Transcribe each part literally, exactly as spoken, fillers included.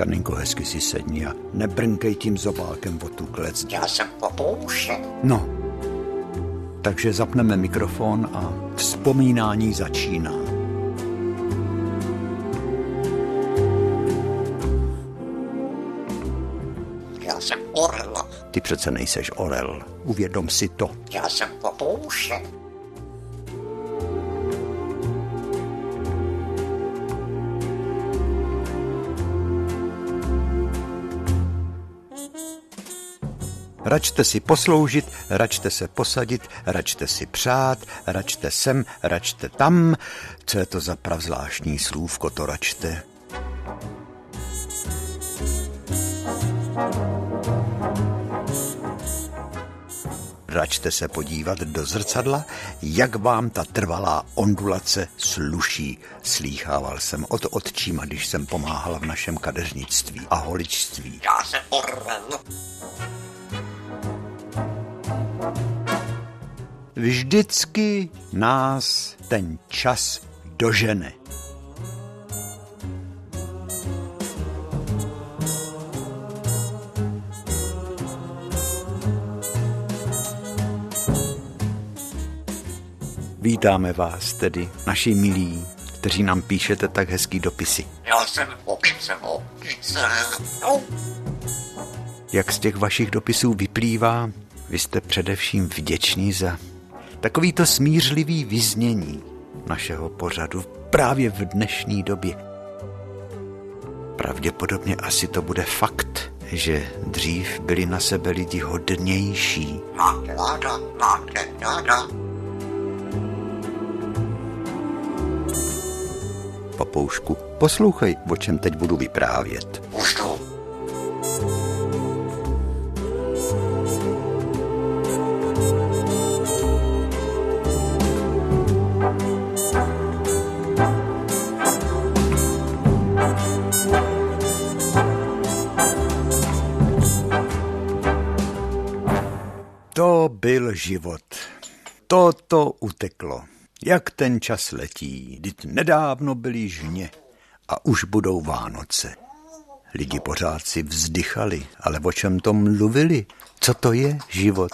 Žaninko, hezky si sedni a nebrnkej tím zobálkem o tu klec. Já jsem popoušen. No, takže zapneme mikrofon a vzpomínání začíná. Já jsem orel. Ty přece nejseš orel, uvědom si to. Já jsem popoušen. Račte si posloužit, račte se posadit, račte si přát, račte sem, račte tam. Co je to za pravzvláštní slůvko, to račte? Račte se podívat do zrcadla, jak vám ta trvalá ondulace sluší. Slýchával jsem od otčíma, když jsem pomáhala v našem kadeřnictví a holičství. Já se orvel. Vždycky nás ten čas dožene. Vítáme vás tedy, naši milí, kteří nám píšete tak hezký dopisy. Já jsem opice, opice. Jak z těch vašich dopisů vyplývá, vy jste především vděční za takovýto smířlivý vyznění našeho pořadu právě v dnešní době. Pravděpodobně asi to bude fakt, že dřív byli na sebe lidi hodnější. Náda, náda, náda. Papoušku, poslouchej, o čem teď budu vyprávět. Už to. To byl život. Toto uteklo. Jak ten čas letí. Vždyť nedávno byly žně a už budou Vánoce. Lidi pořád si vzdychali, ale o čem to mluvili? Co to je život?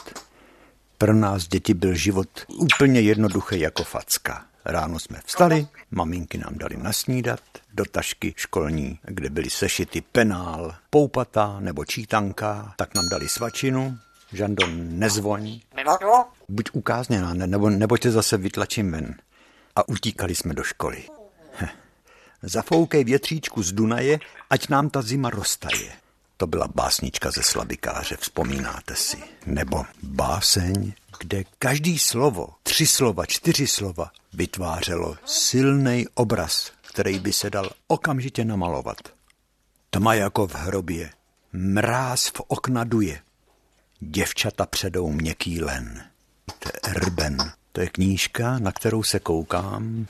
Pro nás děti byl život úplně jednoduchý jako facka. Ráno jsme vstali, maminky nám dali nasnídat, do tašky školní, kde byly sešity, penál, poupata nebo čítanka, tak nám dali svačinu. Žando, nezvoň. Buď ukázněná, nebo, nebo tě zase vytlačím ven. A utíkali jsme do školy. Heh. Zafoukej větříčku z Dunaje, ať nám ta zima roztaje. To byla básnička ze Slabikáře, vzpomínáte si. Nebo báseň, kde každý slovo, tři slova, čtyři slova, vytvářelo silný obraz, který by se dal okamžitě namalovat. Tma jako v hrobě, mráz v okna duje. Děvčata předou měkký len. To je Erben. To je knížka, na kterou se koukám.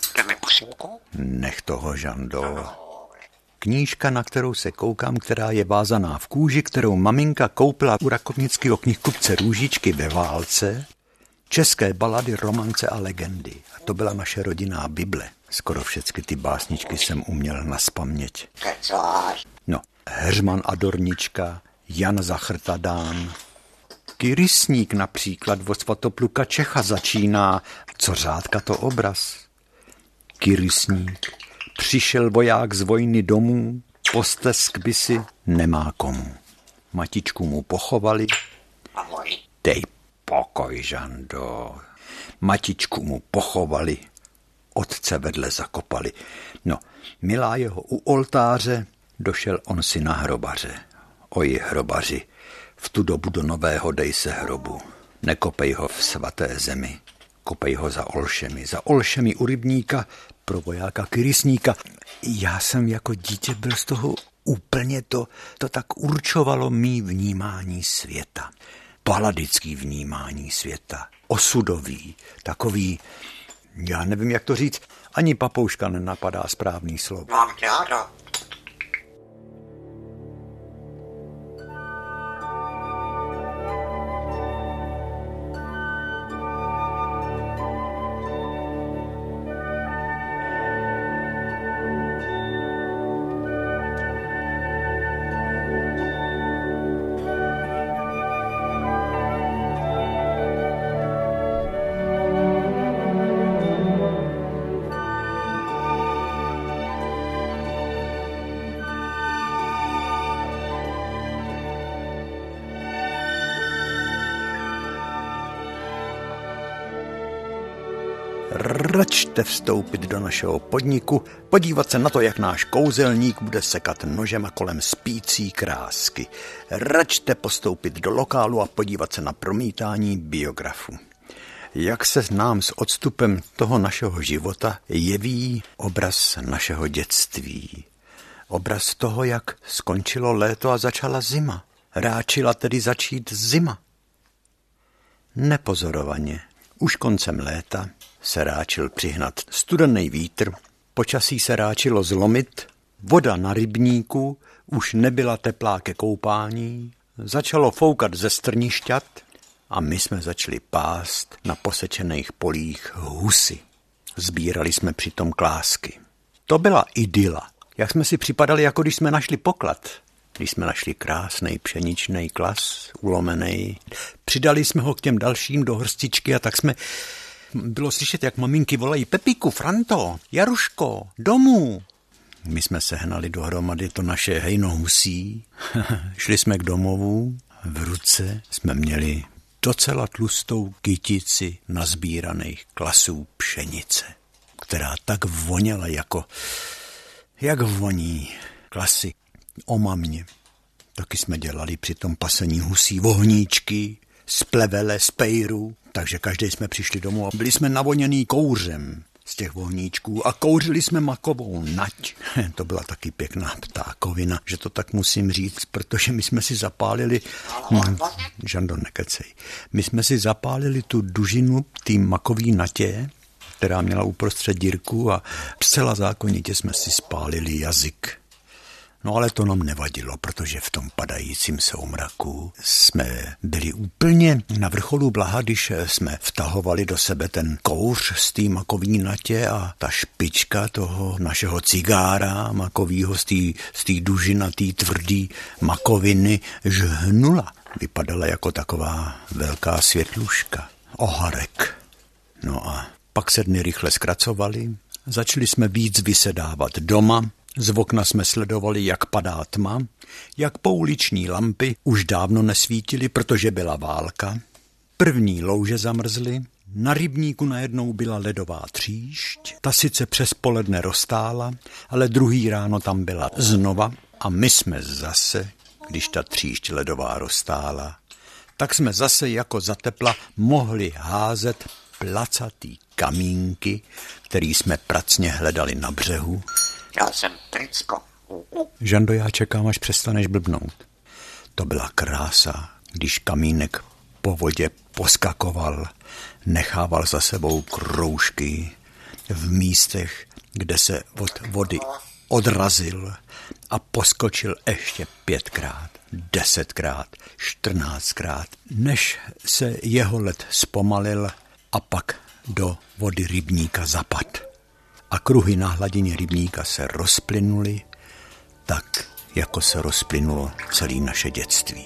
Nech toho, Žando. Knížka, na kterou se koukám, která je vázaná v kůži, kterou maminka koupila u rakovnického knihkupce Růžičky ve válce. České balady, romance a legendy. A to byla naše rodinná Bible. Skoro všechny ty básničky jsem uměl naspaměť. No, Heřman Adornička, Jan Zachrtadán. Rysník například od Svatopluka Čecha začíná. Co řádka to obraz? Rysník. Přišel voják z vojny domů, postesk by si nemá komu. Matičku mu pochovali. Dej pokoj, Žando. Matičku mu pochovali, otce vedle zakopali. No, milá jeho u oltáře, došel on si na hrobaře. Oji hrobaři. V tu dobu do nového dej se hrobu. Nekopej ho v svaté zemi. Kopej ho za olšemi. Za olšemi u rybníka, pro vojáka Kyrysníka. Já jsem jako dítě byl z toho úplně to, to tak určovalo mý vnímání světa. Baladický vnímání světa. Osudový, takový, já nevím, jak to říct, ani papouška nenapadá správný slovo. Mám ráda. račte vstoupit do našeho podniku, podívat se na to, jak náš kouzelník bude sekat nožema kolem spící krásky. Račte postoupit do lokálu a podívat se na promítání biografu. Jak se nám s odstupem toho našeho života jeví obraz našeho dětství. Obraz toho, jak skončilo léto a začala zima. Ráčila tedy začít zima. Nepozorovaně. Už koncem léta se ráčil přihnat studený vítr, počasí se ráčilo zlomit, voda na rybníku už nebyla teplá ke koupání, začalo foukat ze strnišťat a my jsme začali pást na posečených polích husy. Sbírali jsme přitom klásky. To byla idyla, jak jsme si připadali, jako když jsme našli poklad. Když jsme našli krásný pšeničný klas, ulomený, přidali jsme ho k těm dalším do hrstičky a tak jsme... Bylo slyšet, jak maminky volají Pepíku, Franto, Jaruško, domů. My jsme sehnali dohromady to naše hejno husí, šli jsme k domovu, v ruce jsme měli docela tlustou kytici nazbíraných klasů pšenice, která tak voněla jako... Jak voní klasy. Omamně. Taky jsme dělali při tom pasení husí vohníčky, z plevele, z pejru, takže každý jsme přišli domů a byli jsme navoněný kouřem z těch vohníčků a kouřili jsme makovou nať. To byla taky pěkná ptákovina, že to tak musím říct, protože my jsme si zapálili... Žando, nekecej. My jsme si zapálili tu dužinu tý makový natě, která měla uprostřed dírku a zcela zákonitě jsme si spálili jazyk. No ale to nám nevadilo, protože v tom padajícím soumraku jsme byli úplně na vrcholu blaha, když jsme vtahovali do sebe ten kouř z té makový natě a ta špička toho našeho cigára makovýho z té dužinatý tvrdý makoviny žhnula. Vypadala jako taková velká světluška, oharek. No a pak se dny rychle zkracovaly, začali jsme víc vysedávat doma. Z okna jsme sledovali, jak padá tma, jak pouliční lampy už dávno nesvítily, protože byla válka. První louže zamrzly, na rybníku najednou byla ledová tříšť, ta sice přes poledne roztála, ale druhý ráno tam byla znova a my jsme zase, když ta tříšť ledová roztála, tak jsme zase jako zatepla mohli házet placatý kamínky, který jsme pracně hledali na břehu. Já jsem Tricko. Žando, já čekám, až přestaneš blbnout. To byla krása, když kamínek po vodě poskakoval, nechával za sebou kroužky v místech, kde se od vody odrazil a poskočil ještě pětkrát, desetkrát, čtrnáctkrát, než se jeho led zpomalil a pak do vody rybníka zapad. A kruhy na hladině rybníka se rozplynuly, tak jako se rozplynulo celé naše dětství.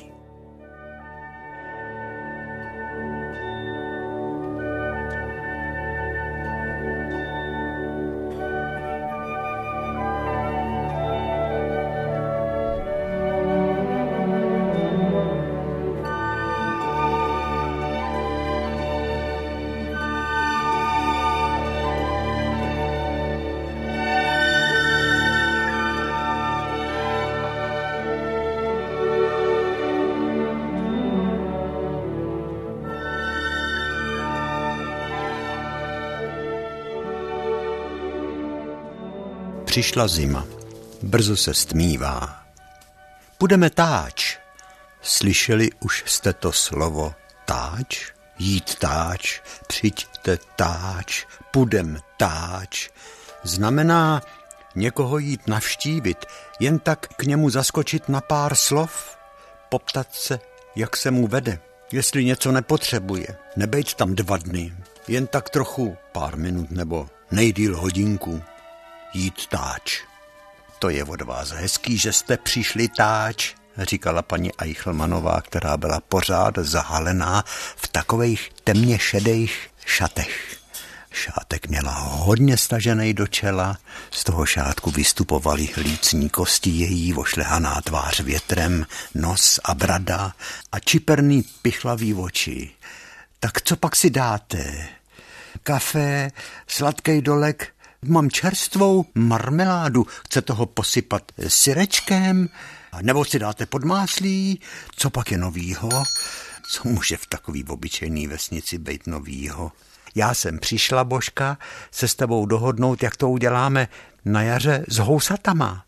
Přišla zima. Brzo se stmívá. Půjdeme táč. Slyšeli už jste to slovo táč? Jít táč, přijďte táč, půjdem táč. Znamená někoho jít navštívit, jen tak k němu zaskočit na pár slov, poptat se, jak se mu vede, jestli něco nepotřebuje. Nebejt tam dva dny, jen tak trochu, pár minut nebo nejdýl hodinku. Jít táč. To je od vás hezký, že jste přišli táč, říkala paní Eichlmanová, která byla pořád zahalená v takových temně šedejch šatech. Šátek měla hodně staženej do čela, z toho šátku vystupovaly hlícní kosti její, ošlehaná tvář větrem, nos a brada a čiperný pichlavý oči. Tak co pak si dáte? kafe, sladkej dolek. Mám čerstvou marmeládu, chcete ho posypat syrečkem? Nebo si dáte podmáslí? Co pak je novýho? Co může v takový obyčejný vesnici být novýho? Já jsem přišla, Božka, se s tebou dohodnout, jak to uděláme na jaře s housatama.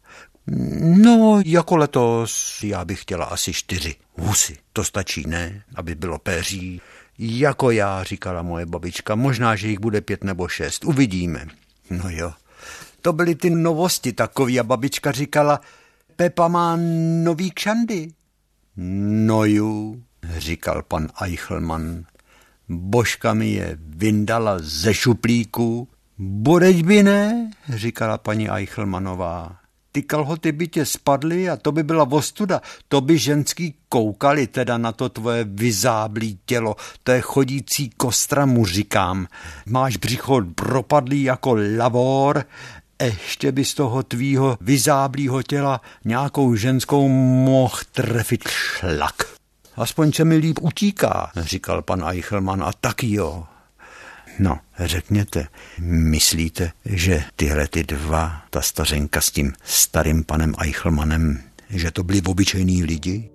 No, jako letos, já bych chtěla asi čtyři husy. To stačí, ne? Aby bylo peří. Jako já, říkala moje babička, možná, že jich bude pět nebo šest. Uvidíme. No jo, to byly ty novosti takový a babička říkala, Pepa má nový kšandy. No jo, říkal pan Eichelmann. Božka mi je vyndala ze šuplíku. Budeť by ne, říkala paní Eichelmannová. Ty kalhoty by tě spadly a to by byla ostuda. To by ženský koukali teda na to tvoje vyzáblý tělo. To je chodící kostra, mu říkám. Máš břicho propadlý jako lavor. Ještě by z toho tvýho vyzáblýho těla nějakou ženskou mohl trefit šlak. Aspoň se mi líp utíká, říkal pan Eichelmann a taky jo. No, řekněte, myslíte, že tyhle ty dva, ta stařenka s tím starým panem Eichelmannem, že to byli obyčejní lidi?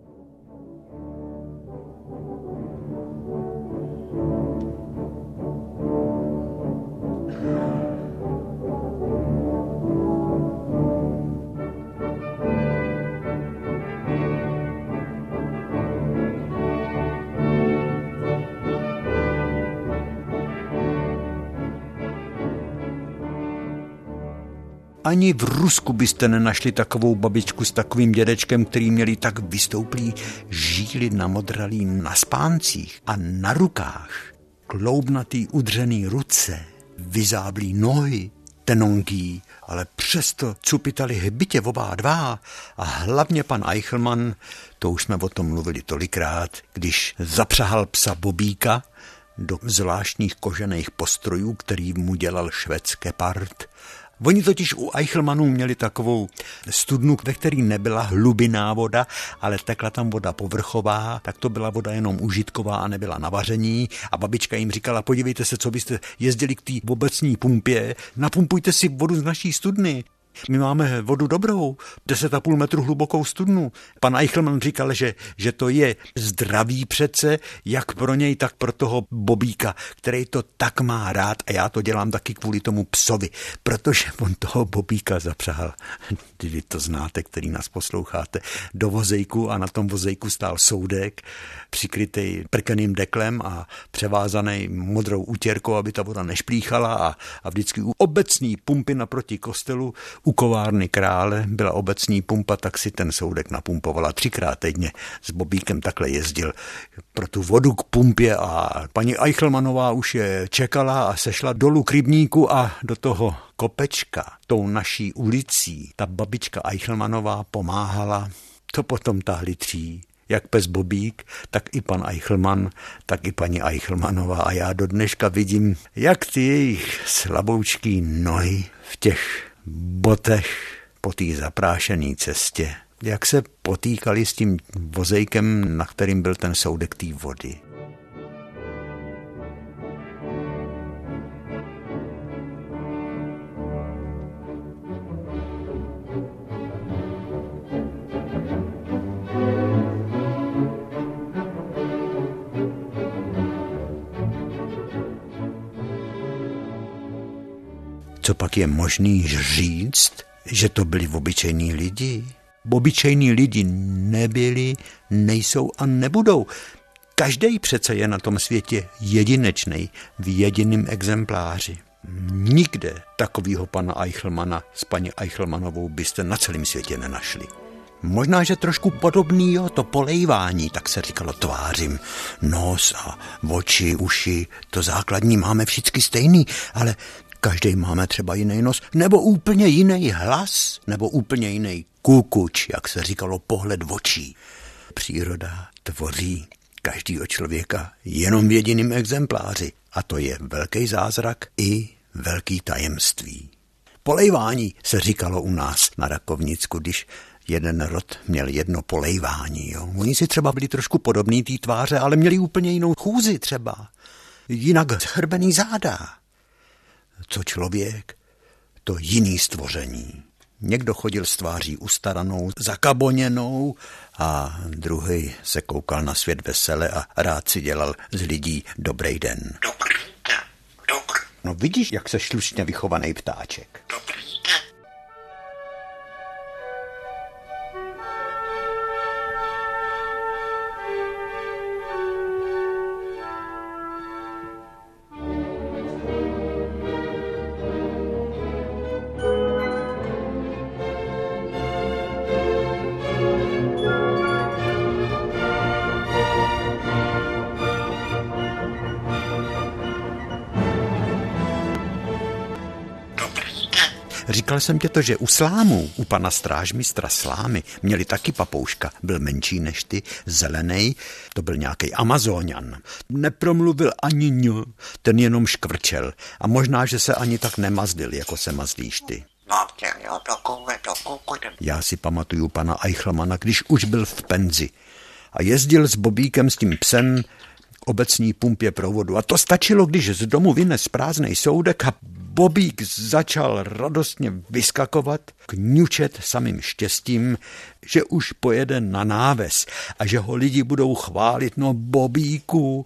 Ani v Rusku byste nenašli takovou babičku s takovým dědečkem, který měli tak vystouplý žíly namodralý na spáncích a na rukách, kloubnatý udřený ruce, vyzáblý nohy, tenonký, ale přesto cupitali hbitě oba dva a hlavně pan Eichelmann, to už jsme o tom mluvili tolikrát, když zapřahal psa Bobíka do zvláštních kožených postrojů, který mu dělal švédské part. Oni totiž u Eichelmannů měli takovou studnu, ve který nebyla hlubiná voda, ale tekla tam voda povrchová, tak to byla voda jenom užitková a nebyla na vaření. A babička jim říkala, podívejte se, co byste jezdili k té obecní pumpě, napumpujte si vodu z naší studny. My máme vodu dobrou, deset a půl metru hlubokou studnu. Pan Eichelmann říkal, že, že to je zdravý přece, jak pro něj, tak pro toho Bobíka, který to tak má rád a já to dělám taky kvůli tomu psovi, protože on toho Bobíka zapřahal. Vy to znáte, který nás posloucháte, do vozejku a na tom vozejku stál soudek, přikrytej prkeným deklem a převázaný modrou utěrkou, aby ta voda nešplíchala a, a vždycky u obecní pumpy naproti kostelu u kovárny Krále byla obecní pumpa, tak si ten soudek napumpovala třikrát týdně. S Bobíkem takhle jezdil pro tu vodu k pumpě a paní Eichelmannová už je čekala a sešla dolů k rybníku a do toho kopečka, tou naší ulicí. Ta babička Eichelmannová pomáhala, to potom tahli tří. Jak pes Bobík, tak i pan Eichelmann, tak i paní Eichelmannová. A já do dneška vidím, jak ty jejich slaboučký nohy v těch botech po té zaprášené cestě, jak se potýkali s tím vozejkem, na kterým byl ten soudek té vody. Co pak je možný říct, že to byli obyčejní lidi? Obyčejní lidi nebyli, nejsou a nebudou. Každý přece je na tom světě jedinečný v jediném exempláři. Nikde takového pana Eichelmanna s paní Eichelmannovou byste na celém světě nenašli. Možná, že trošku podobný, jo, to polejvání, tak se říkalo tvářím. Nos a oči, uši, to základní máme všichni stejný, ale každý máme třeba jiný nos, nebo úplně jiný hlas, nebo úplně jiný kukuč, jak se říkalo, pohled očí. Příroda tvoří každýho člověka jenom v jediném exempláři. A to je velký zázrak i velký tajemství. Polejvání se říkalo u nás na Rakovnicku, když jeden rod měl jedno polejvání. Jo? Oni si třeba byli trošku podobný té tváře, ale měli úplně jinou chůzi třeba. Jinak zhrbený záda. co člověk, to jiný stvoření. Někdo chodil s tváří ustaranou, zakaboněnou a druhý se koukal na svět vesele a rád si dělal z lidí dobrý den. Dobrý den, dobrý. No vidíš, jak se slušně vychovaný ptáček. Dobrý den. Říkal jsem tě to, že u slámů, u pana strážmistra Slámy, měli taky papouška. Byl menší než ty, zelenej, to byl nějaký Amazonian. Nepromluvil ani ňu, ten jenom škvrčel. A možná, že se ani tak nemazlil, jako se mazlíš ty. Já si pamatuju pana Eichelmana, když už byl v penzi. A jezdil s Bobíkem, s tím psem, k obecní pumpě provodu. A to stačilo, když z domu vynes prázdnej soudek a Bobík začal radostně vyskakovat, kňučet samým štěstím, že už pojede na náves a že ho lidi budou chválit. No Bobíku,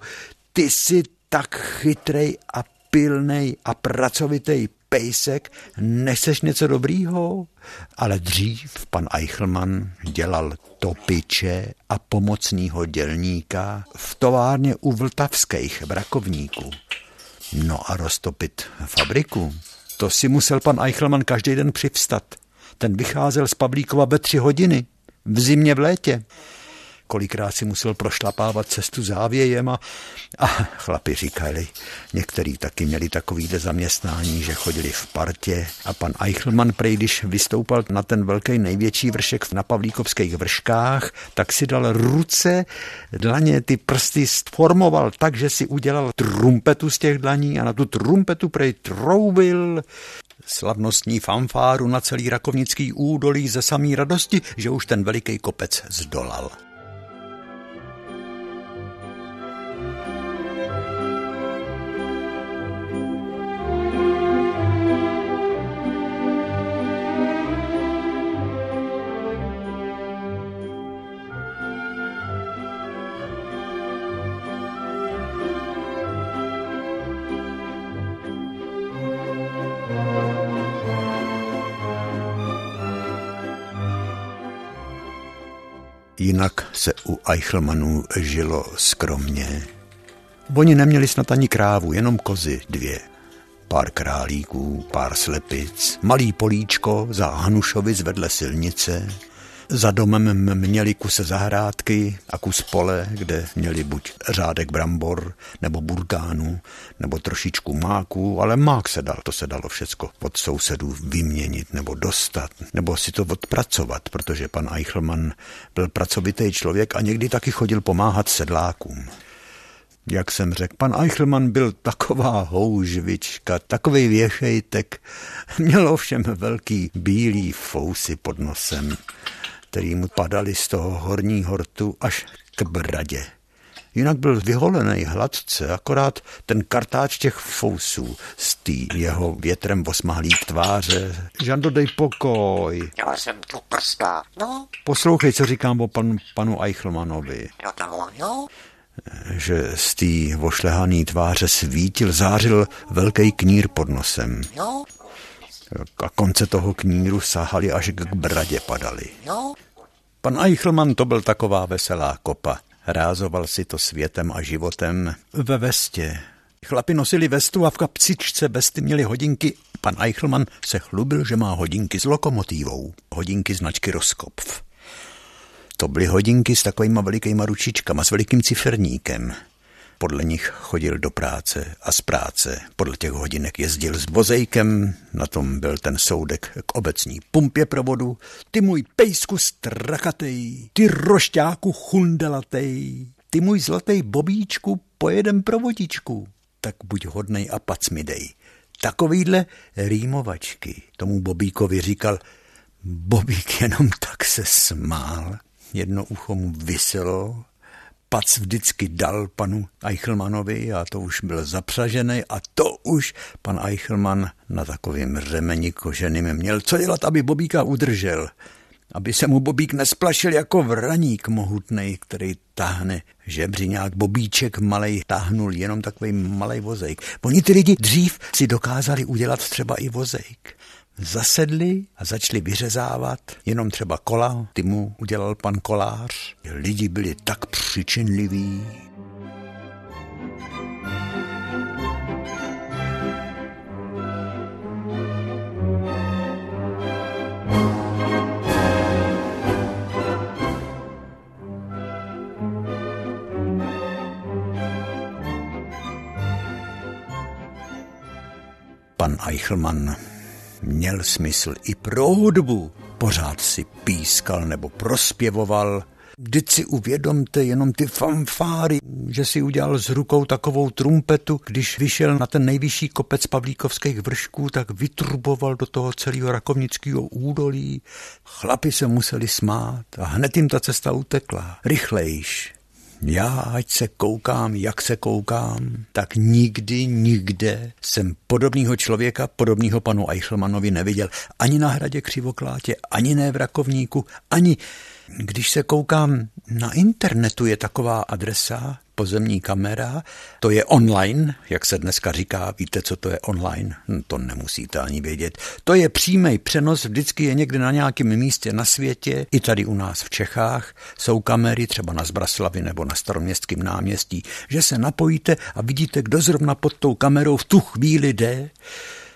ty jsi tak chytrej a pilnej a pracovitej pejsek, nechceš něco dobrýho? Ale dřív pan Eichelman dělal topiče a pomocního dělníka v továrně u vltavských v Rakovníku. No a roztopit fabriku, to si musel pan Eichelman každý den přivstat. Ten vycházel z Pavlíkova ve tři hodiny, v zimě v létě. Kolikrát si musel prošlapávat cestu závějem a, a chlapi říkali, některý taky měli takovýhle zaměstnání, že chodili v partě a pan Eichelman prej, když vystoupal na ten velký největší vršek na Pavlíkovských vrškách, tak si dal ruce, dlaně, ty prsty sformoval tak, že si udělal trumpetu z těch dlaní a na tu trumpetu prej troubil slavnostní fanfáru na celý Rakovnický údolí ze samý radosti, že už ten veliký kopec zdolal. Jinak se u Eichelmanů žilo skromně. Oni neměli snad ani krávu, jenom kozy dvě. Pár králíků, pár slepic, malý políčko za Hanušovic vedle silnice. Za domem měli kus zahrádky a kus pole, kde měli buď řádek brambor, nebo burkánu, nebo trošičku máku, ale mák se dal, to se dalo všecko od sousedů vyměnit nebo dostat, nebo si to odpracovat, protože pan Eichelman byl pracovitý člověk a někdy taky chodil pomáhat sedlákům. Jak jsem řekl, pan Eichelman byl taková houžvička, takovej věšejtek, měl ovšem velký bílý fousy pod nosem, který mu padaly z toho horního rtu až k bradě. Jinak byl vyholený hladce, akorát ten kartáč těch fousů z té jeho větrem osmahlý tváře. Žando, dej pokoj. Já jsem tu prstá, no. Poslouchej, co říkám o panu, panu Eichelmanovi. Já tam mám, jo. Že z té ošlehaný tváře svítil, zářil velký knír pod nosem. Jo. A konce toho kníru sahali až k bradě padaly. Pan Eichelman to byl taková veselá kopa. Rázoval si to světem a životem ve vestě. Chlapi nosili vestu a v kapsičce vesty měli hodinky. Pan Eichelman se chlubil, že má hodinky s lokomotívou. Hodinky značky Roskopf. To byly hodinky s takovýma velikýma ručičkama, s velikým ciferníkem. Podle nich chodil do práce a z práce. Podle těch hodinek jezdil s vozejkem, na tom byl ten soudek k obecní pumpě provodu. Ty můj pejsku strachatej, ty rošťáku chundelatej, ty můj zlatej bobíčku, pojedem pro vodičku. Tak buď hodnej a pac mi dej. Takovýhle rýmovačky. Tomu Bobíkovi říkal, Bobík jenom tak se smál. Jedno ucho mu viselo, Pac vždycky dal panu Eichelmanovi a to už byl zapřažený a to už pan Eichelman na takovém řemeni koženým měl co dělat, aby Bobíka udržel. Aby se mu Bobík nesplašil jako vraník mohutnej, který táhne žebřiňák. Bobíček malej táhnul jenom takový malej vozejk. Oni ty lidi dřív si dokázali udělat třeba i vozejk. Zasedli a začali vyřezávat jenom třeba kola, ty mu udělal pan kolář. Lidi byli tak přičinliví. Pan Eichelman měl smysl i pro hudbu. Pořád si pískal nebo prospěvoval. Vždyť si uvědomte jenom ty fanfáry, že si udělal s rukou takovou trumpetu, když vyšel na ten nejvyšší kopec Pavlíkovských vršků, tak vytruboval do toho celého Rakovnického údolí. Chlapi se museli smát a hned jim ta cesta utekla. Rychlejš. Já, ať se koukám, jak se koukám, tak nikdy, nikde jsem podobného člověka, podobného panu Eichelmanovi neviděl. Ani na Hradě Křivoklátě, ani ne v Rakovníku, ani když se koukám na internetu, je taková adresa, pozemní kamera, to je online, jak se dneska říká, víte, co to je online? No, to nemusíte ani vědět. To je přímý přenos, vždycky je někde na nějakém místě na světě, i tady u nás v Čechách jsou kamery, třeba na Zbraslavi nebo na Staroměstském náměstí, že se napojíte a vidíte, kdo zrovna pod tou kamerou v tu chvíli jde.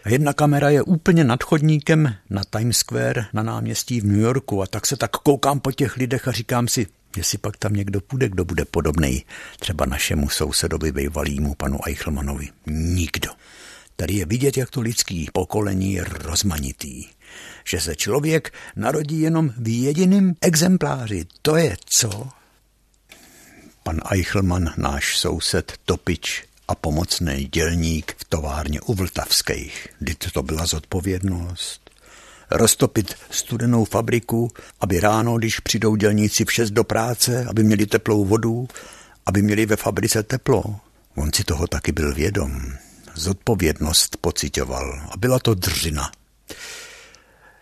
Jedna kamera je úplně nad chodníkem na Times Square na náměstí v New Yorku a tak se tak koukám po těch lidech a říkám si, jestli pak tam někdo půjde, kdo bude podobnej třeba našemu sousedovi bývalýmu panu Eichelmanovi. Nikdo. Tady je vidět, jak to lidský pokolení je rozmanitý. Že se člověk narodí jenom v jediném exempláři. To je co? Pan Eichelman, náš soused, topič a pomocný dělník v továrně u Vltavských. Vždyť to byla zodpovědnost. Roztopit studenou fabriku, aby ráno, když přijdou dělníci v šest do práce, aby měli teplou vodu, aby měli ve fabrice teplo. On si toho taky byl vědom. Zodpovědnost pocitoval a byla to dřina.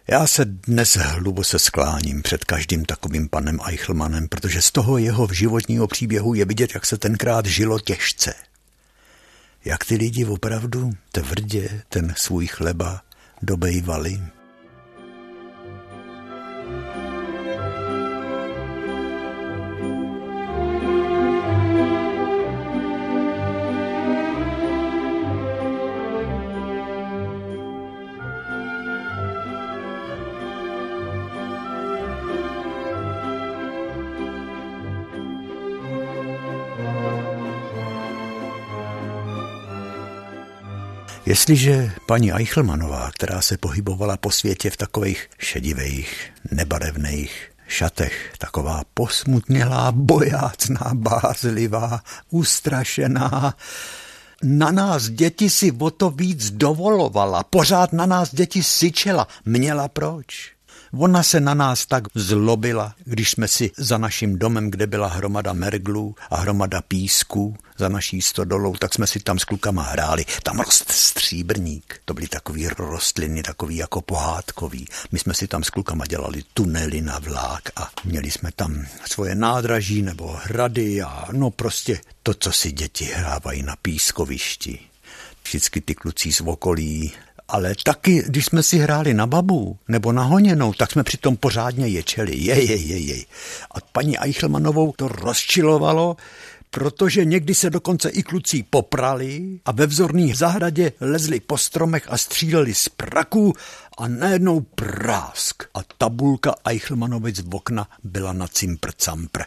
Já se dnes hluboce skláním před každým takovým panem Eichelmanem, protože z toho jeho životního příběhu je vidět, jak se tenkrát žilo těžce. Jak ty lidi opravdu tvrdě ten svůj chleba dobejvali. Jestliže paní Eichelmanová, která se pohybovala po světě v takových šedivých, nebarevných šatech, taková posmutnělá, bojácná, bázlivá, ustrašená, na nás děti si o to víc dovolovala, pořád na nás děti syčela, měla proč? Ona se na nás tak zlobila, když jsme si za naším domem, kde byla hromada merglů a hromada písku, za naší stodolou, tak jsme si tam s klukama hráli. Tam rost stříbrník, to byly takový rostliny, takový jako pohádkový. My jsme si tam s klukama dělali tunely na vlák a měli jsme tam svoje nádraží nebo hrady a no prostě to, co si děti hrávají na pískovišti. Všichni ty kluci z okolí. Ale taky, když jsme si hráli na babu nebo na honěnou, tak jsme přitom pořádně ječeli. Jej, jej, jej, jej. A paní Eichelmanovou to rozčilovalo, protože někdy se dokonce i kluci poprali a ve vzorný zahradě lezli po stromech a stříleli z praků a najednou prásk. A tabulka Eichelmanovic v okna byla na cimpr-campr.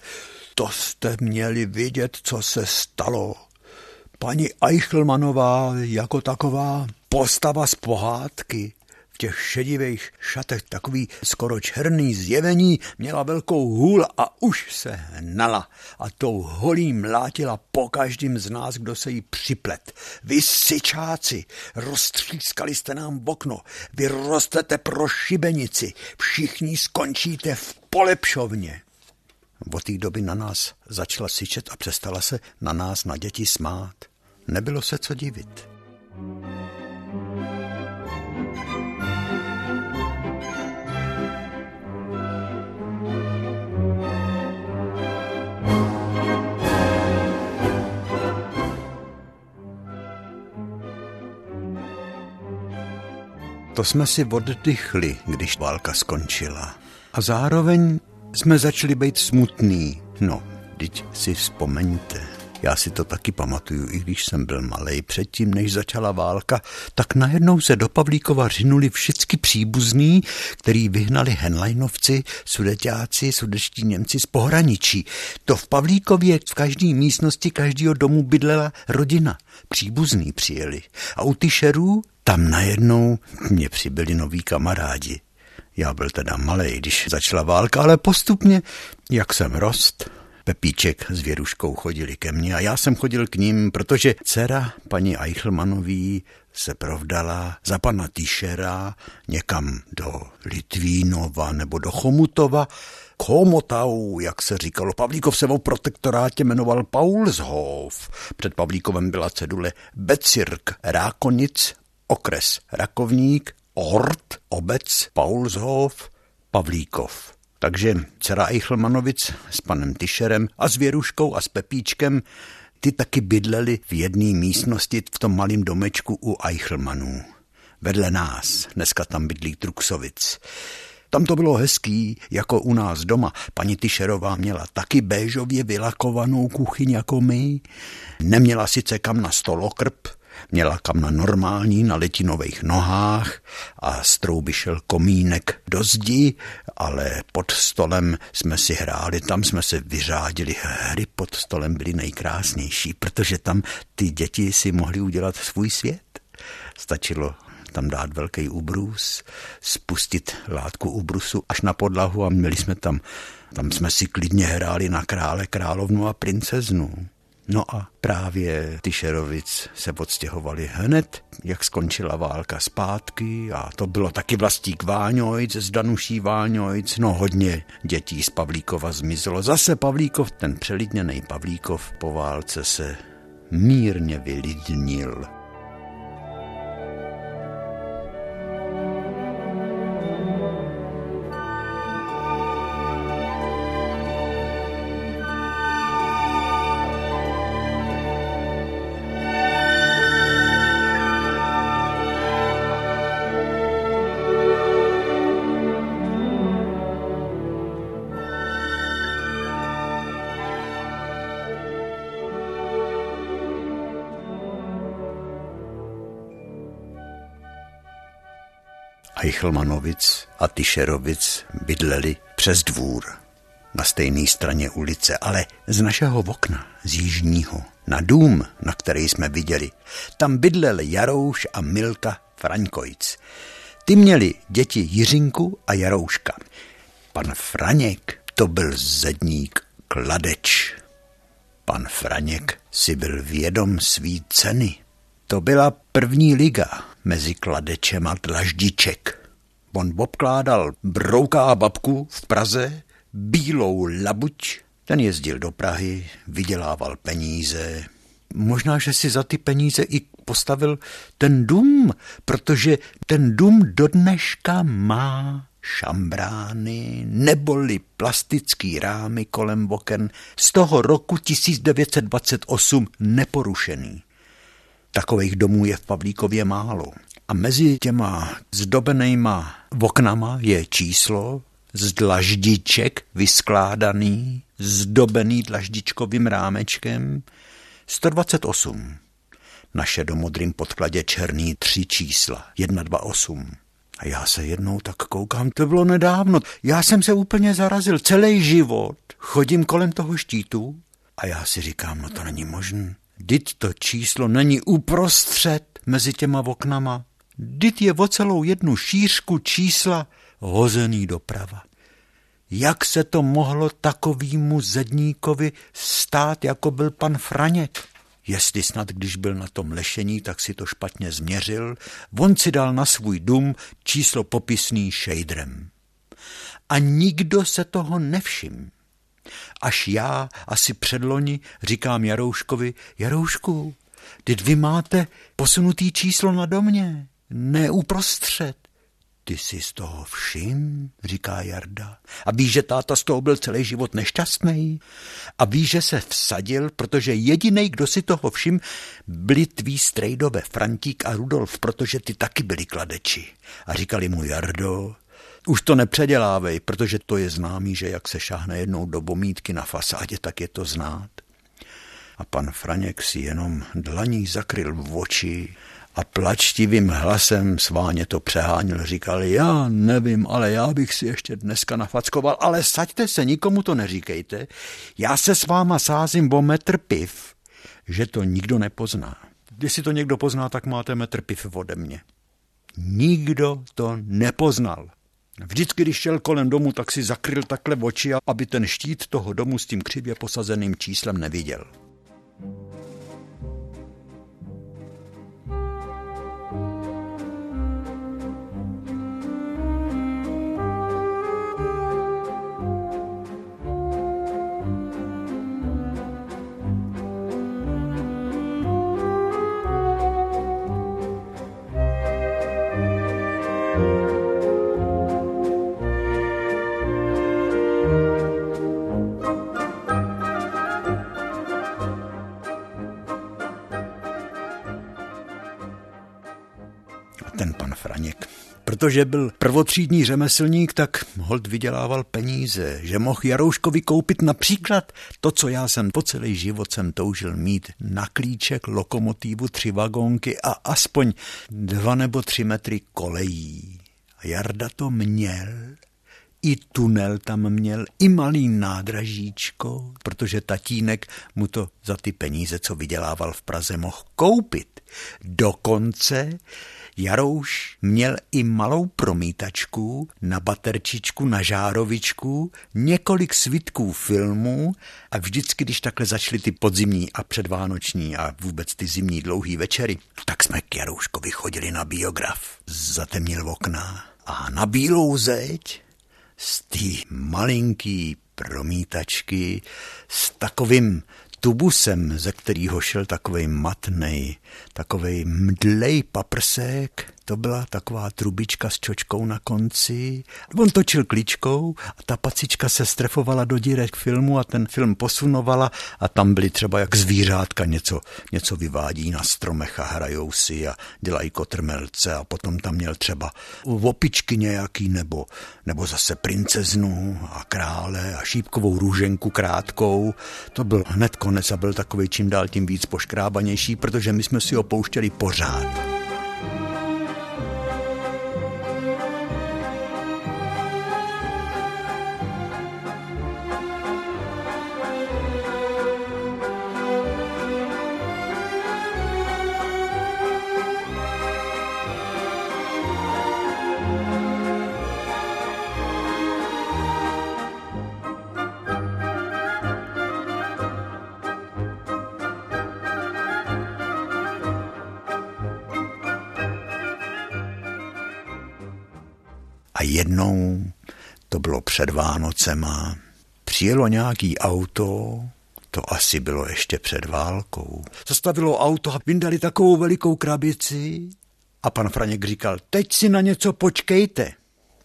To jste měli vidět, co se stalo. Paní Eichelmanová jako taková postava z pohádky, v těch šedivých šatech takový skoro černý zjevení, měla velkou hůl a už se hnala a tou holí mlátila po každém z nás, kdo se jí připlet. Vy syčáci, roztřískali jste nám v okno, vy rostete pro šibenici, všichni skončíte v polepšovně. Od té doby na nás začala syčet a přestala se na nás, na děti, smát. Nebylo se co divit. To jsme si oddychli, když válka skončila. A zároveň jsme začali být smutný. No, teď si vzpomeňte. Já si to taky pamatuju, i když jsem byl malej. Předtím, než začala válka, tak najednou se do Pavlíkova řinuli všichni příbuzní, který vyhnali henleinovci, sudeťáci, sudečtí Němci z pohraničí. To v Pavlíkově v každé místnosti každého domu bydlela rodina. Příbuzní přijeli. A u Tyšerů tam najednou mě přibyli noví kamarádi. Já byl teda malej, když začala válka, ale postupně, jak jsem rost, Pepíček s Věruškou chodili ke mně a já jsem chodil k ním, protože dcera paní Eichelmannový se provdala za pana Tyšera někam do Litvínova nebo do Chomutova, Chomotau, jak se říkalo. Pavlíkov se o protektorátě jmenoval Paulshof. Před Pavlíkovem byla cedule Becirk, Rákonic, okres Rakovník, Hort, obec Paulshof, Pavlíkov. Takže dcera Eichelmannovic s panem Tyšerem a s Věruškou a s Pepíčkem, ty taky bydleli v jedné místnosti v tom malém domečku u Eichelmannů. Vedle nás, dneska tam bydlí Truksovic. Tam to bylo hezký, jako u nás doma. Paní Tyšerová měla taky béžově vylakovanou kuchyň jako my. Neměla sice kam na stolokrb, měla kam na normální, na letinových nohách a z trouby šel komínek do zdi, ale pod stolem jsme si hráli, tam jsme se vyřádili. Hry pod stolem byly nejkrásnější, protože tam ty děti si mohly udělat svůj svět. Stačilo tam dát velký ubrus, spustit látku ubrusu až na podlahu a měli jsme tam, tam jsme si klidně hráli na krále, královnu a princeznu. No a právě Tyšerovic se odstěhovali hned, jak skončila válka, zpátky, a to bylo taky Vlastík Váňojc, z Danuší Váňojc, no hodně dětí z Pavlíkova zmizelo. Zase Pavlíkov, ten přelidněnej Pavlíkov po válce se mírně vylidnil. Eichelmannovic a Tyšerovic bydleli přes dvůr na stejné straně ulice, ale z našeho okna, z jižního, na dům, na který jsme viděli, tam bydlel Jarouš a Milka Fraňkojc. Ty měli děti Jiřinku a Jarouška. Pan Franěk to byl zedník kladeč. Pan Franěk si byl vědom svý ceny. To byla první liga mezi kladečem a dlaždiček. On obkládal Brouka a Babku v Praze, Bílou Labuť. Ten jezdil do Prahy, vydělával peníze. Možná, že si za ty peníze i postavil ten dům, protože ten dům dodneška má šambrány neboli plastický rámy kolem oken z toho roku devatenáct dvacet osm neporušený. Takových domů je v Pavlíkově málo. A mezi těma zdobenejma oknama je číslo z dlaždiček vyskládaný, zdobený dlaždičkovým rámečkem sto dvacet osm. Naše do modrým podkladě černý tři čísla, jedna, dva, osm. A já se jednou tak koukám, to bylo nedávno. Já jsem se úplně zarazil, celý život chodím kolem toho štítu a já si říkám, no to není možné. Dyť to číslo není uprostřed mezi těma oknama. Dyť je o celou jednu šířku čísla hozený doprava. Jak se to mohlo takovýmu zedníkovi stát, jako byl pan Franěk? Jestli snad, když byl na tom lešení, tak si to špatně změřil, on si dal na svůj dům číslo popisný šejdrem. A nikdo se toho nevšiml. Až já asi předloni říkám Jarouškovi, Jaroušku, teď vy máte posunutý číslo na domě, ne uprostřed. Ty si z toho všim, říká Jarda. A víš, že táta z toho byl celý život nešťastný? A víš, že se vsadil, protože jedinej, kdo si toho všim, byli tví strejdové Frantík a Rudolf, protože ty taky byli kladeči. A říkali mu, Jardo, už to nepředělávej, protože to je známý, že jak se šáhne jednou do bomítky na fasádě, tak je to znát. A pan Franěk si jenom dlaní zakryl v oči a plačtivým hlasem sváně to přehánil. Říkal, já nevím, ale já bych si ještě dneska nafackoval, ale saďte se, nikomu to neříkejte. Já se s váma sázím o metr piv, že to nikdo nepozná. Když si to někdo pozná, tak máte metr piv ode mě. Nikdo to nepoznal. Vždycky, když šel kolem domu, tak si zakryl takhle oči, aby ten štít toho domu s tím křivě posazeným číslem neviděl. Protože byl prvotřídní řemeslník, tak holt vydělával peníze, že mohl Jarouškovi koupit například to, co já jsem po celý život jsem toužil mít, na klíček lokomotivu tři vagónky a aspoň dva nebo tři metry kolejí. A Jarda to měl, i tunel tam měl, i malý nádražíčko, protože tatínek mu to za ty peníze, co vydělával v Praze, mohl koupit. Dokonce Jarouš měl i malou promítačku, na baterčičku, na žárovičku, několik svitků filmů a vždycky, když takhle začaly ty podzimní a předvánoční a vůbec ty zimní dlouhý večery, tak jsme k Jarouškovi chodili na Biograf. Zatemnil okna a na bílou zeď z té malinký promítačky s takovým tubusem, ze kterého šel takovej matnej, takovej mdlej paprsek, to byla taková trubička s čočkou na konci. On točil klíčkou a ta pacička se strefovala do dírek filmu a ten film posunovala a tam byly třeba jak zvířátka, něco, něco vyvádí na stromech a hrajou si a dělají kotrmelce a potom tam měl třeba opičky nějaký nebo, nebo zase princeznu a krále a šípkovou růženku krátkou. To byl hned konec a byl takovej čím dál tím víc poškrábanější, protože my jsme si ho pouštěli pořád. Jednou, to bylo před Vánocema, přijelo nějaký auto, to asi bylo ještě před válkou. Zastavilo auto a vyndali takovou velikou krabici a pan Franěk říkal, teď si na něco počkejte.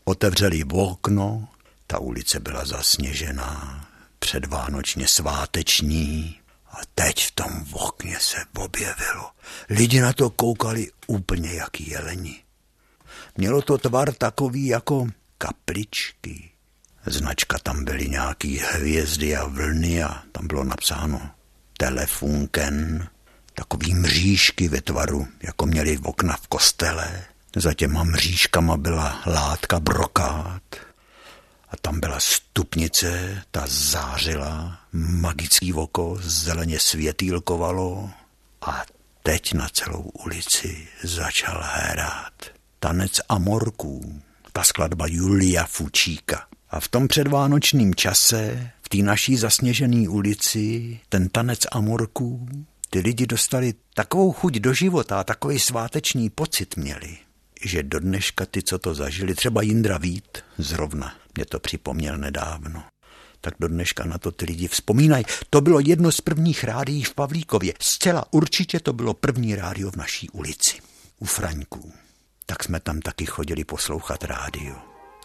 Otevřeli okno, ta ulice byla zasněžená, předvánočně sváteční a teď v tom okně se objevilo. Lidi na to koukali úplně jak jeleni. Mělo to tvar takový jako kapličky. Značka tam byly nějaký hvězdy a vlny a tam bylo napsáno Telefunken. Takový mřížky ve tvaru, jako měly v okna v kostele. Za těma mřížkama byla látka brokát. A tam byla stupnice, ta zářila, magický oko zeleně světýlkovalo. A teď na celou ulici začal hrát Tanec amorků, ta skladba Julia Fučíka. A v tom předvánočním čase, v té naší zasněžené ulici, ten tanec amorků, ty lidi dostali takovou chuť do života a takový sváteční pocit měli, že do dneška ty, co to zažili, třeba Jindra Vít, zrovna mě to připomněl nedávno, tak do dneška na to ty lidi vzpomínají. To bylo jedno z prvních rádií v Pavlíkově. Zcela určitě to bylo první rádio v naší ulici, u Fraňků. Tak jsme tam taky chodili poslouchat rádio.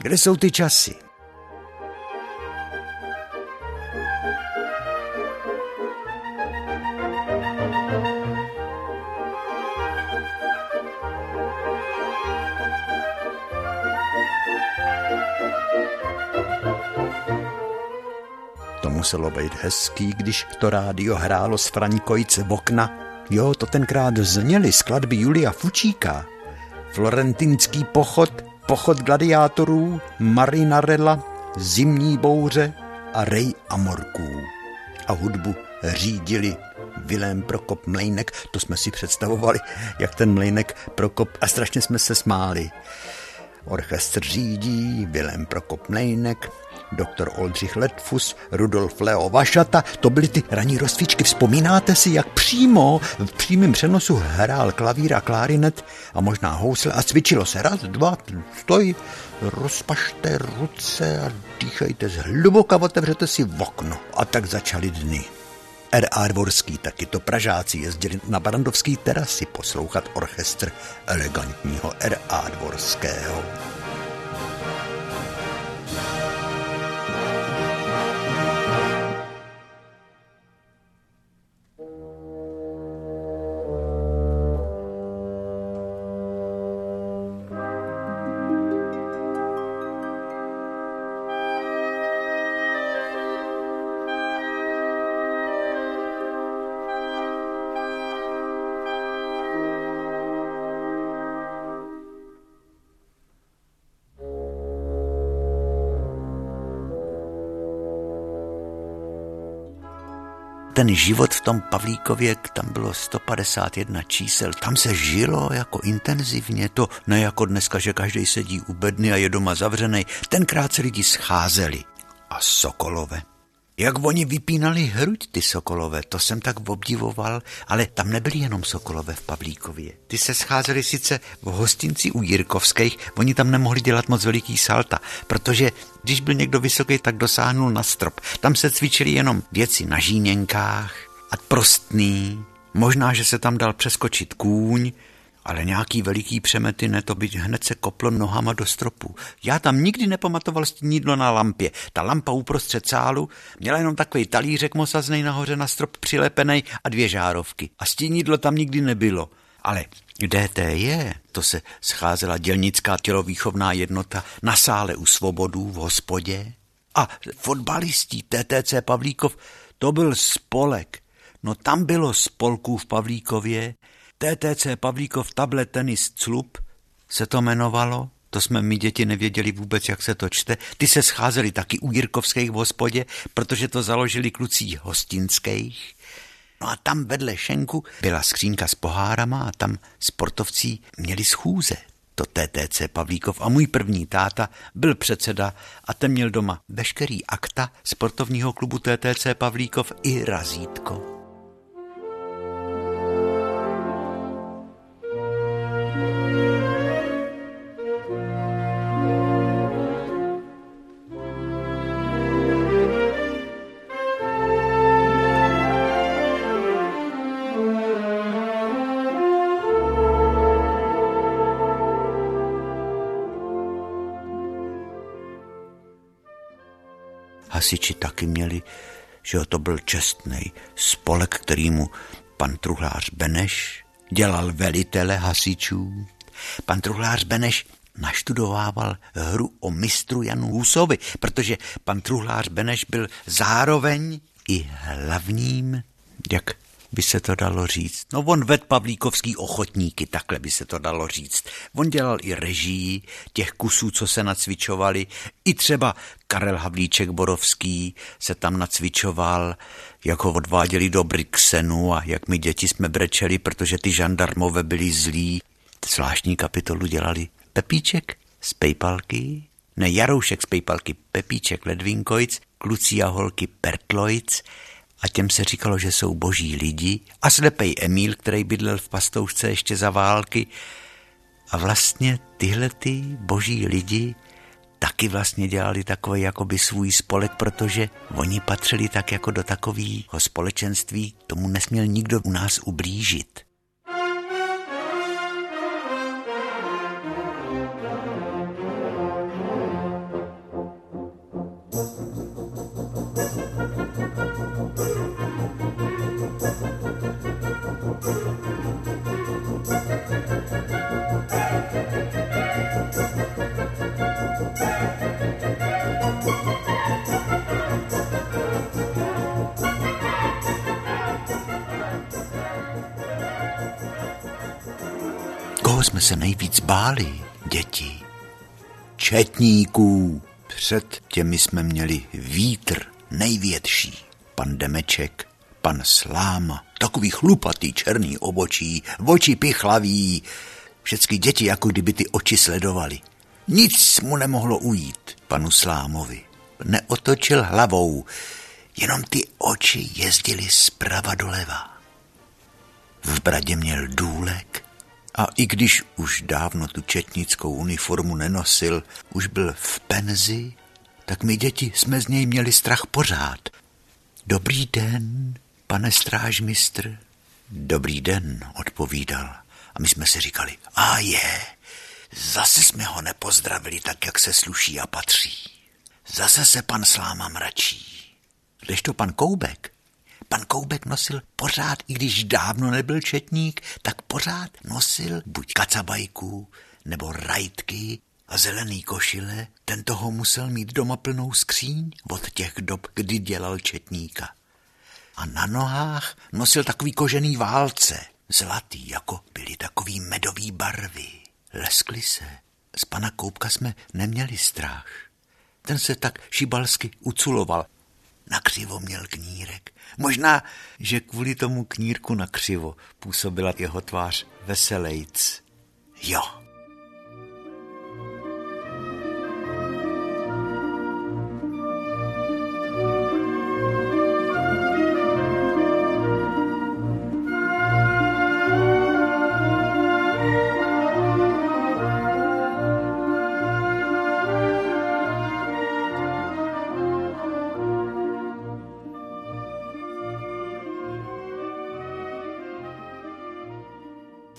Kde jsou ty časy? To muselo být hezký, když to rádio hrálo z Fraňkojic v okna. Jo, to tenkrát zněly skladby Julia Fučíka. Florentinský pochod, pochod gladiátorů, Marinarella, Zimní bouře a Rej Amorků. A hudbu řídili Vilém Prokop Mlejnek. To jsme si představovali, jak ten Mlejnek Prokop, a strašně jsme se smáli. Orchestr řídí Vilém Prokop Mlejnek, doktor Oldřich Letfus, Rudolf Leo Vašata, to byly ty ranní rozcvičky. Vzpomínáte si, jak přímo v přímém přenosu hrál klavír a klarinet a možná housle a cvičilo se raz, dva, stoj, rozpašte ruce a dýchejte zhluboka, otevřete si v okno. A tak začaly dny. er á Dvorský, taky to Pražáci jezdili na Barandovský terasy poslouchat orchestr elegantního er á Dvorského. Ten život v tom Pavlíkově, tam bylo sto padesát jedna čísel, tam se žilo jako intenzivně, to ne jako dneska, že každý sedí u bedny a je doma zavřený. Tenkrát se lidi scházeli. A sokolové. Jak oni vypínali hruď, ty sokolové, to jsem tak obdivoval, ale tam nebyli jenom sokolové v Pavlíkově. Ty se scházeli sice v hostinci u Jirkovských, oni tam nemohli dělat moc veliký salta, protože když byl někdo vysoký, tak dosáhnul na strop. Tam se cvičili jenom věci na žíněnkách a prostný, možná, že se tam dal přeskočit kůň, ale nějaký veliký přemety, ne, to by hned se koplo nohama do stropu. Já tam nikdy nepamatoval stínidlo na lampě. Ta lampa uprostřed sálu měla jenom takový talířek mosaznej nahoře na strop přilepenej a dvě žárovky. A stínidlo tam nikdy nebylo. Ale dé té jé, to se scházela dělnická tělovýchovná jednota na sále u Svobodů v hospodě. A fotbalistí té té cé Pavlíkov, to byl spolek. No tam bylo spolků v Pavlíkově, té té cé Pavlíkov table tenis club se to jmenovalo, to jsme my děti nevěděli vůbec, jak se to čte. Ty se scházeli taky u Jirkovských v hospodě, protože to založili kluci hostinských. No a tam vedle šenku byla skřínka s pohárama a tam sportovci měli schůze, to té té cé Pavlíkov. A můj první táta byl předseda a ten měl doma veškerý akta sportovního klubu té té cé Pavlíkov i razítko. Hasiči taky měli, že to byl čestnej spolek, kterýmu pan Truhlář Beneš dělal velitele hasičů. Pan Truhlář Beneš naštudovával hru o mistru Janu Husovi, protože pan Truhlář Beneš byl zároveň i hlavním, jak by se to dalo říct. No on ved pavlíkovský ochotníky, takhle by se to dalo říct. On dělal i režii těch kusů, co se nacvičovali. I třeba Karel Havlíček Borovský se tam nacvičoval, jak ho odváděli do Brixenu a jak my děti jsme brečeli, protože ty žandarmové byli zlí. Zvláštní kapitolu dělali Pepíček z Pejpalky, ne Jaroušek z Pejpalky, Pepíček Ledvinkojic, kluci a holky Pertlojic, a těm se říkalo, že jsou boží lidi, a slepej Emíl, který bydlel v Pastoušce ještě za války. A vlastně tyhle ty boží lidi taky vlastně dělali takový jakoby svůj spolek, protože oni patřili tak jako do takového společenství, tomu nesměl nikdo u nás ublížit. Koho jsme se nejvíc báli, děti? Četníků. Před těmi jsme měli vítr největší. Pan Demeček, pan Sláma, takový chlupatý černý obočí, oči pichlaví. Všechny děti jako kdyby ty oči sledovali. Nic mu nemohlo ujít panu Slámovi. Neotočil hlavou, jenom ty oči jezdily zprava doleva. V bradě měl důlek, a i když už dávno tu četnickou uniformu nenosil, už byl v penzi, tak my děti jsme z něj měli strach pořád. Dobrý den, pane strážmistr. Dobrý den, odpovídal. A my jsme si říkali, a je, zase jsme ho nepozdravili tak, jak se sluší a patří. Zase se pan Sláma mračí. Kdežto pan Koubek, Pan Koubek nosil pořád, i když dávno nebyl četník, tak pořád nosil buď kacabajku nebo rajtky a zelený košile. Ten toho musel mít doma plnou skříň od těch dob, kdy dělal četníka. A na nohách nosil takový kožený válce, zlatý, jako byly takový medový barvy. Leskly se. Z pana Koubka jsme neměli strach. Ten se tak šibalsky uculoval. Nakřivo měl knírek. Možná, že kvůli tomu knírku nakřivo působila jeho tvář veselejc. Jo.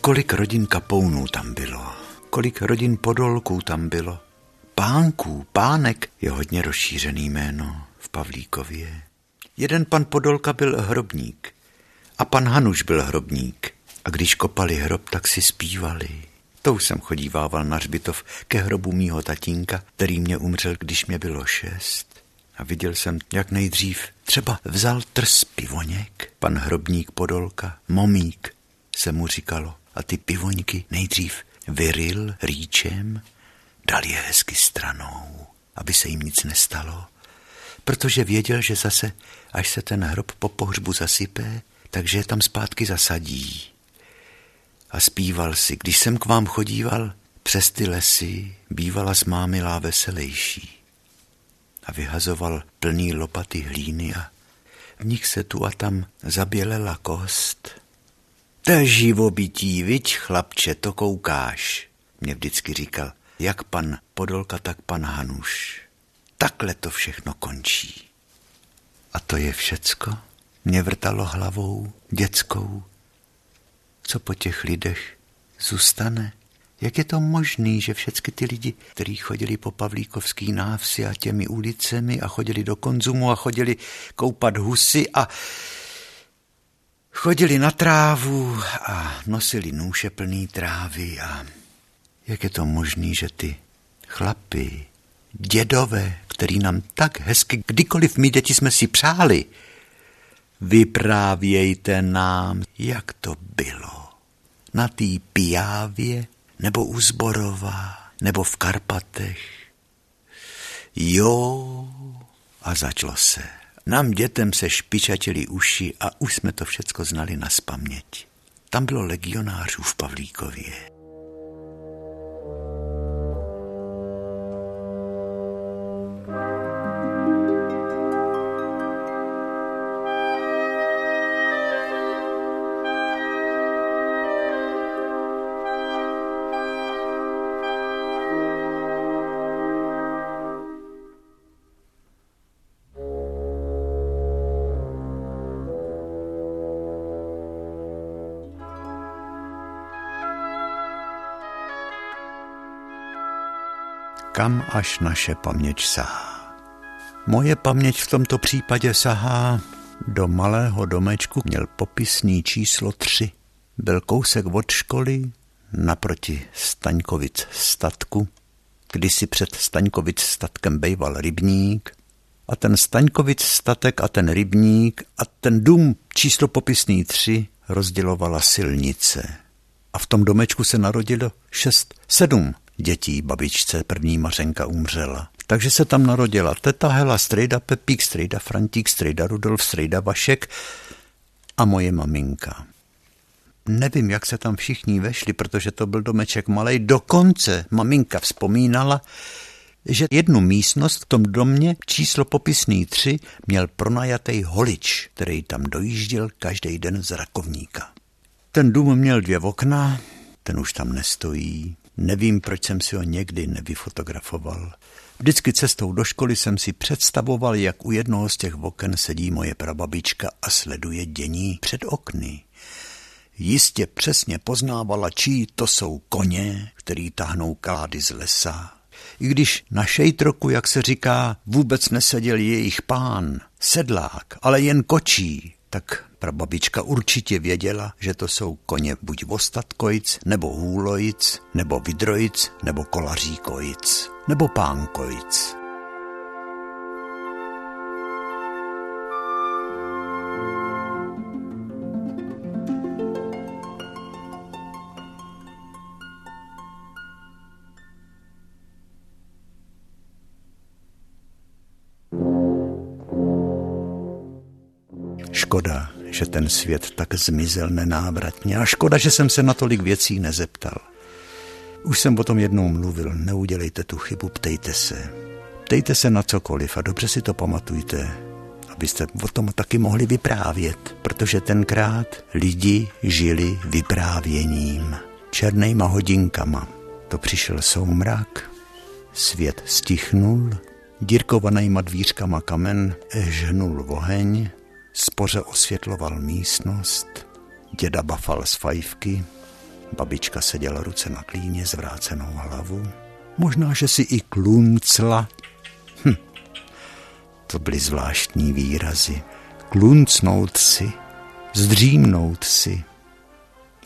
Kolik rodin Kapounů tam bylo, kolik rodin Podolků tam bylo. Pánků, Pánek je hodně rozšířený jméno v Pavlíkově. Jeden pan Podolka byl hrobník a pan Hanuš byl hrobník. A když kopali hrob, tak si zpívali. Tou jsem chodívával na hřbitov ke hrobu mýho tatínka, který mě umřel, když mě bylo šest. A viděl jsem, jak nejdřív třeba vzal trs pivoněk, pan hrobník Podolka, Momík se mu říkalo. A ty pivoňky nejdřív vyril rýčem, dal je hezky stranou, aby se jim nic nestalo, protože věděl, že zase, až se ten hrob po pohřbu zasype, takže je tam zpátky zasadí. A zpíval si, když jsem k vám chodíval přes ty lesy, bývala s mámilá veselejší. A vyhazoval plný lopaty hlíny a v nich se tu a tam zabělela kost. Ta živobytí, viď, chlapče, to koukáš, mě vždycky říkal, jak pan Podolka, tak pan Hanuš. Takhle to všechno končí. A to je všecko? Mě vrtalo hlavou, dětskou. Co po těch lidech zůstane? Jak je to možný, že všechny ty lidi, kteří chodili po Pavlíkovský návsi a těmi ulicemi a chodili do Konzumu a chodili koupat husy a... Chodili na trávu a nosili nůše plný trávy a jak je to možný, že ty chlapi, dědové, který nám tak hezky, kdykoliv my děti jsme si přáli, vyprávějte nám, jak to bylo. Na té Pijávě, nebo u Zborova, nebo v Karpatech. Jo, a začalo se. Nám dětem se špičatili uši a už jsme to všecko znali nazpaměť. Tam bylo legionářů v Pavlíkově. kam až naše paměť sahá. Moje paměť v tomto případě sahá do malého domečku, měl popisný číslo tři. Byl kousek od školy naproti Staňkovic statku. Kdysi před Staňkovic statkem bejval rybník a ten Staňkovic statek a ten rybník a ten dům číslo popisný tři rozdělovala silnice. A v tom domečku se narodilo šest, sedm dětí. Babičce první Mařenka umřela. Takže se tam narodila teta Hela, strejda Pepík, strejda Frantík, strejda Rudolf, strejda Vašek a moje maminka. Nevím, jak se tam všichni vešli, protože to byl domeček malej. Dokonce maminka vzpomínala, že jednu místnost v tom domě číslo popisný tři měl pronajatý holič, který tam dojížděl každý den z Rakovníka. Ten dům měl dvě okna, ten už tam nestojí. Nevím, proč jsem si ho někdy nevyfotografoval. Vždycky cestou do školy jsem si představoval, jak u jednoho z těch oken sedí moje prababička a sleduje dění před okny. Jistě přesně poznávala, čí to jsou koně, který tahnou klády z lesa. I když na šejtroku, jak se říká, vůbec neseděl jejich pán, sedlák, ale jen kočí, tak prababička určitě věděla, že to jsou koně buď Vostatkojic, nebo Hůlojic, nebo Vidrojic, nebo Kolaříkojic, nebo Pánkojic. Škoda, že ten svět tak zmizel nenávratně a škoda, že jsem se na tolik věcí nezeptal. Už jsem o tom jednou mluvil, neudělejte tu chybu, ptejte se. Ptejte se na cokoliv a dobře si to pamatujte, abyste o tom taky mohli vyprávět, protože tenkrát lidi žili vyprávěním, černýma hodinkama. To přišel soumrak, svět stichnul, dírkovanýma dvířkama kamen žhnul oheň, spoře osvětloval místnost, děda bafal z fajfky, babička seděla ruce na klíně, zvrácenou hlavu. Možná, že si i kluncla. Hm. To byly zvláštní výrazy. Kluncnout si, zdřímnout si.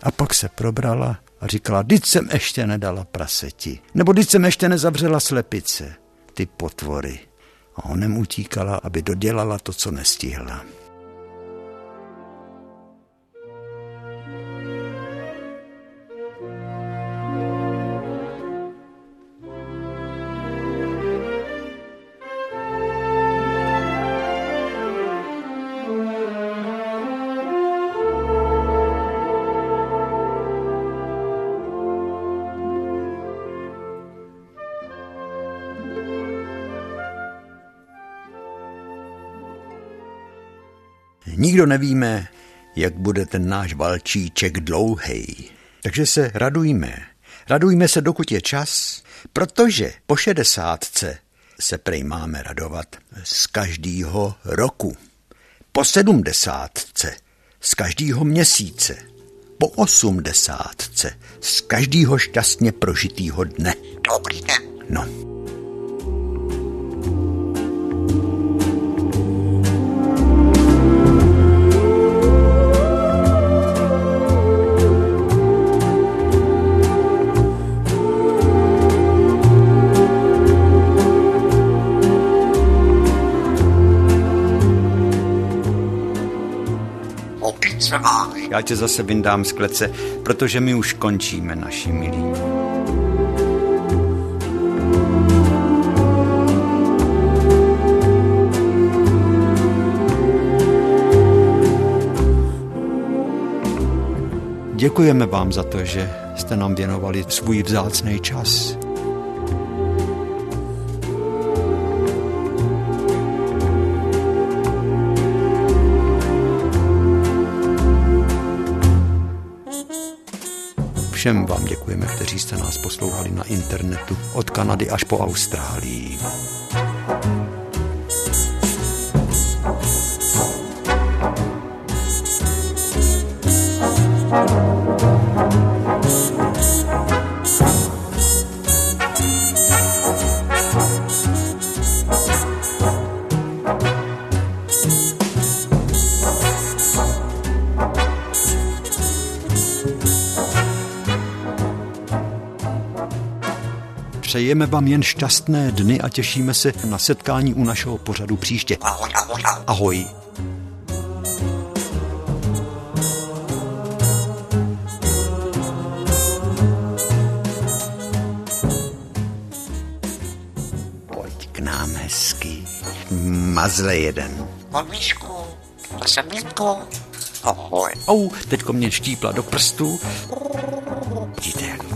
A pak se probrala a říkala, dyť jsem ještě nedala praseti, nebo dyť jsem ještě nezavřela slepice, ty potvory. A honem utíkala, aby dodělala to, co nestihla. Nikdo nevíme, jak bude ten náš valčíček dlouhej. Takže se radujme. Radujme se, dokud je čas, protože po šedesátce se prej máme radovat z každého roku. Po sedmdesátce z každého měsíce. Po osmdesátce z každého šťastně prožitýho dne. Dobrý den. No. Já tě zase vyndám z klece, protože my už končíme, naši milí. Děkujeme vám za to, že jste nám věnovali svůj vzácný čas. Všem vám děkujeme, kteří jste nás poslouchali na internetu od Kanady až po Austrálii. Přejeme vám jen šťastné dny a těšíme se na setkání u našeho pořadu příště. Ahoj. Pojď k nám hezky. Mazle jeden. Mamíšku, mazlínku. Ahoj. Ou, teďko mě štípla do prstů. Vidíte, jak